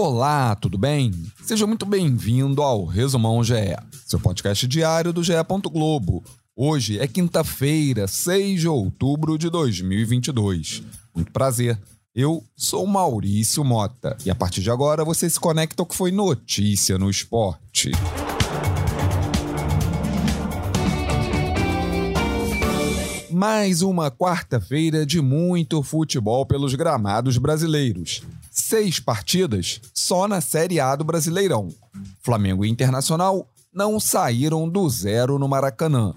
Olá, tudo bem? Seja muito bem-vindo ao Resumão GE, seu podcast diário do GE.globo. Hoje é quinta-feira, 6 de outubro de 2022. Muito prazer, eu sou Maurício Mota e a partir de agora você se conecta ao que foi notícia no esporte. Mais uma quarta-feira de muito futebol pelos gramados brasileiros. 6 partidas só na Série A do Brasileirão. Flamengo e Internacional não saíram do zero no Maracanã.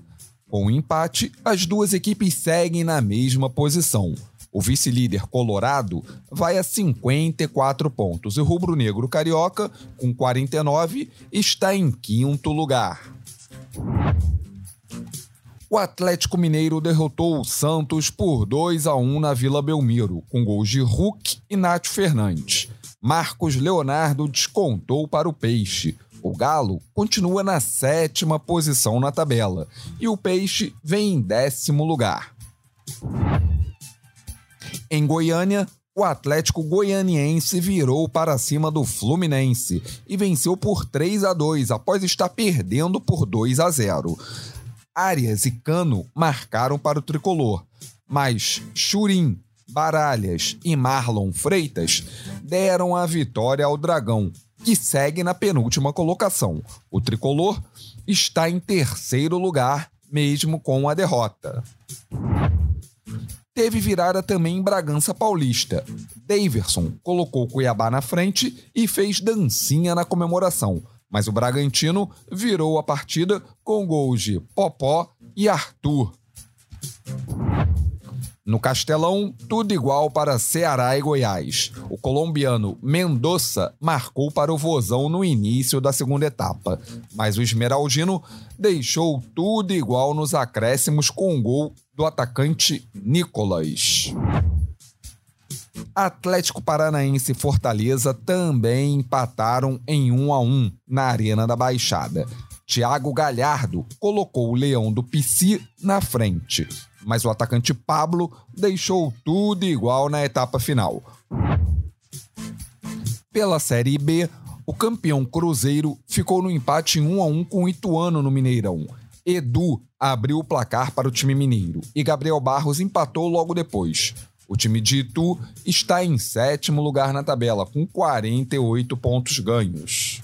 Com o empate, as duas equipes seguem na mesma posição. O vice-líder colorado vai a 54 pontos e o rubro-negro carioca, com 49, está em quinto lugar. O Atlético Mineiro derrotou o Santos por 2-1 na Vila Belmiro, com gols de Hulk e Nacho Fernandes. Marcos Leonardo descontou para o Peixe. O Galo continua na 7ª posição na tabela e o Peixe vem em 10º lugar. Em Goiânia, o Atlético Goianiense virou para cima do Fluminense e venceu por 3-2 após estar perdendo por 2-0. Arias e Cano marcaram para o Tricolor, mas Xurim, Baralhas e Marlon Freitas deram a vitória ao Dragão, que segue na penúltima colocação. O Tricolor está em terceiro lugar, mesmo com a derrota. Teve virada também em Bragança Paulista. Daverson colocou Cuiabá na frente e fez dancinha na comemoração, mas o Bragantino virou a partida com gols de Popó e Arthur. No Castelão, tudo igual para Ceará e Goiás. O colombiano Mendoza marcou para o Vozão no início da segunda etapa, mas o esmeraldino deixou tudo igual nos acréscimos com um gol do atacante Nicolas. Atlético Paranaense e Fortaleza também empataram em 1-1 na Arena da Baixada. Thiago Galhardo colocou o Leão do Pici na frente, mas o atacante Pablo deixou tudo igual na etapa final. Pela Série B, o campeão Cruzeiro ficou no empate em 1-1 com o Ituano no Mineirão. Edu abriu o placar para o time mineiro e Gabriel Barros empatou logo depois. O time de Itu está em 7º lugar na tabela, com 48 pontos ganhos.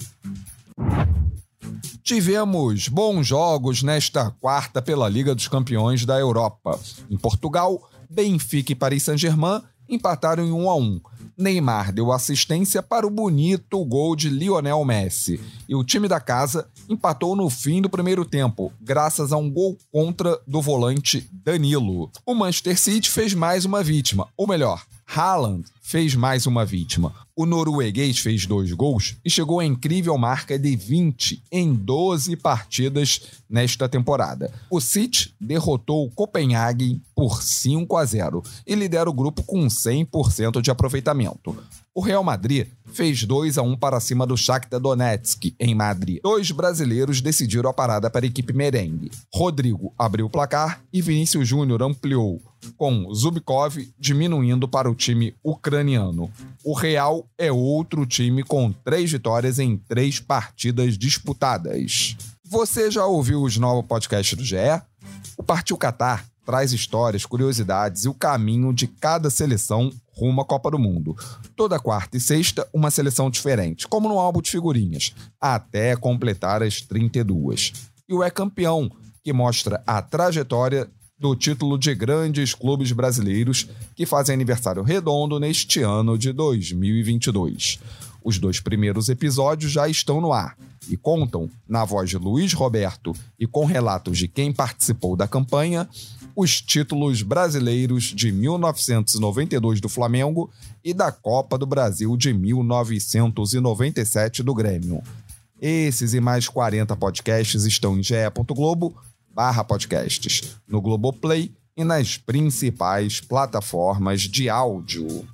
Tivemos bons jogos nesta quarta pela Liga dos Campeões da Europa. Em Portugal, Benfica e Paris Saint-Germain empataram em 1-1. Neymar deu assistência para o bonito gol de Lionel Messi. E o time da casa empatou no fim do primeiro tempo, graças a um gol contra do volante Danilo. O Manchester City fez mais uma vítima, ou melhor, Haaland fez mais uma vítima. O norueguês fez 2 gols e chegou à incrível marca de 20 em 12 partidas nesta temporada. O City derrotou o Copenhague por 5-0 e lidera o grupo com 100% de aproveitamento. O Real Madrid fez 2-1 para cima do Shakhtar Donetsk, em Madrid. 2 brasileiros decidiram a parada para a equipe merengue. Rodrigo abriu o placar e Vinícius Júnior ampliou, com Zubkov diminuindo para o time ucraniano. O Real é outro time com 3 vitórias em 3 partidas disputadas. Você já ouviu os novos podcasts do GE? O Partiu Catar traz histórias, curiosidades e o caminho de cada seleção rumo à Copa do Mundo. Toda quarta e sexta, uma seleção diferente, como no álbum de figurinhas, até completar as 32. E o É Campeão, que mostra a trajetória do título de grandes clubes brasileiros que fazem aniversário redondo neste ano de 2022. Os 2 primeiros episódios já estão no ar e contam, na voz de Luiz Roberto e com relatos de quem participou da campanha, os títulos brasileiros de 1992 do Flamengo e da Copa do Brasil de 1997 do Grêmio. Esses e mais 40 podcasts estão em ge.globo/podcasts, no Globoplay e nas principais plataformas de áudio.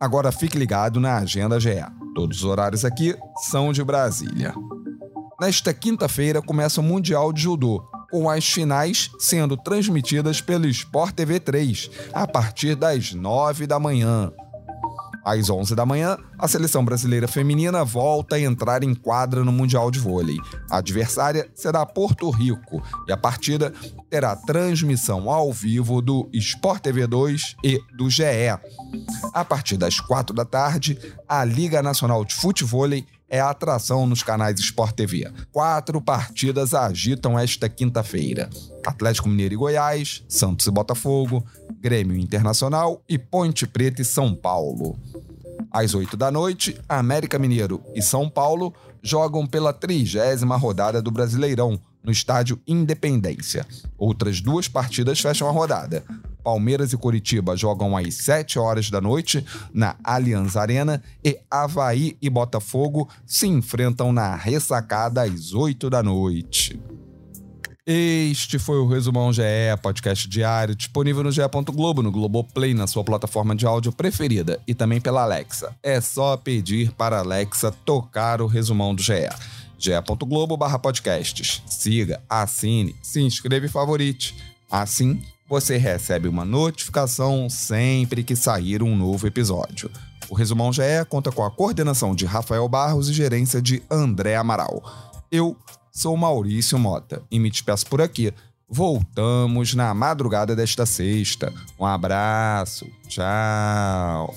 Agora fique ligado na Agenda GE. Todos os horários aqui são de Brasília. Nesta quinta-feira começa o Mundial de Judô, com as finais sendo transmitidas pelo Sport TV 3, a partir das 9 da manhã. Às 11 da manhã, a seleção brasileira feminina volta a entrar em quadra no Mundial de Vôlei. A adversária será Porto Rico e a partida terá transmissão ao vivo do Sport TV 2 e do GE. A partir das 4 da tarde, a Liga Nacional de Futevôlei é a atração nos canais Sport TV. 4 partidas agitam esta quinta-feira: Atlético Mineiro e Goiás, Santos e Botafogo, Grêmio Internacional e Ponte Preta e São Paulo. Às 8 da noite, América Mineiro e São Paulo jogam pela 30ª rodada do Brasileirão, no estádio Independência. Outras duas partidas fecham a rodada. Palmeiras e Coritiba jogam às 7 horas da noite na Allianz Arena e Avaí e Botafogo se enfrentam na Ressacada às 8 da noite. Este foi o Resumão GE, podcast diário, disponível no GE.globo, no Globoplay, na sua plataforma de áudio preferida e também pela Alexa. É só pedir para a Alexa tocar o Resumão do GE. ge.globo/podcasts. Siga, assine, se inscreva e favorite. Assim, você recebe uma notificação sempre que sair um novo episódio. O Resumão GE conta com a coordenação de Rafael Barros e gerência de André Amaral. Eu sou Maurício Mota e me despeço por aqui. Voltamos na madrugada desta sexta. Um abraço, tchau.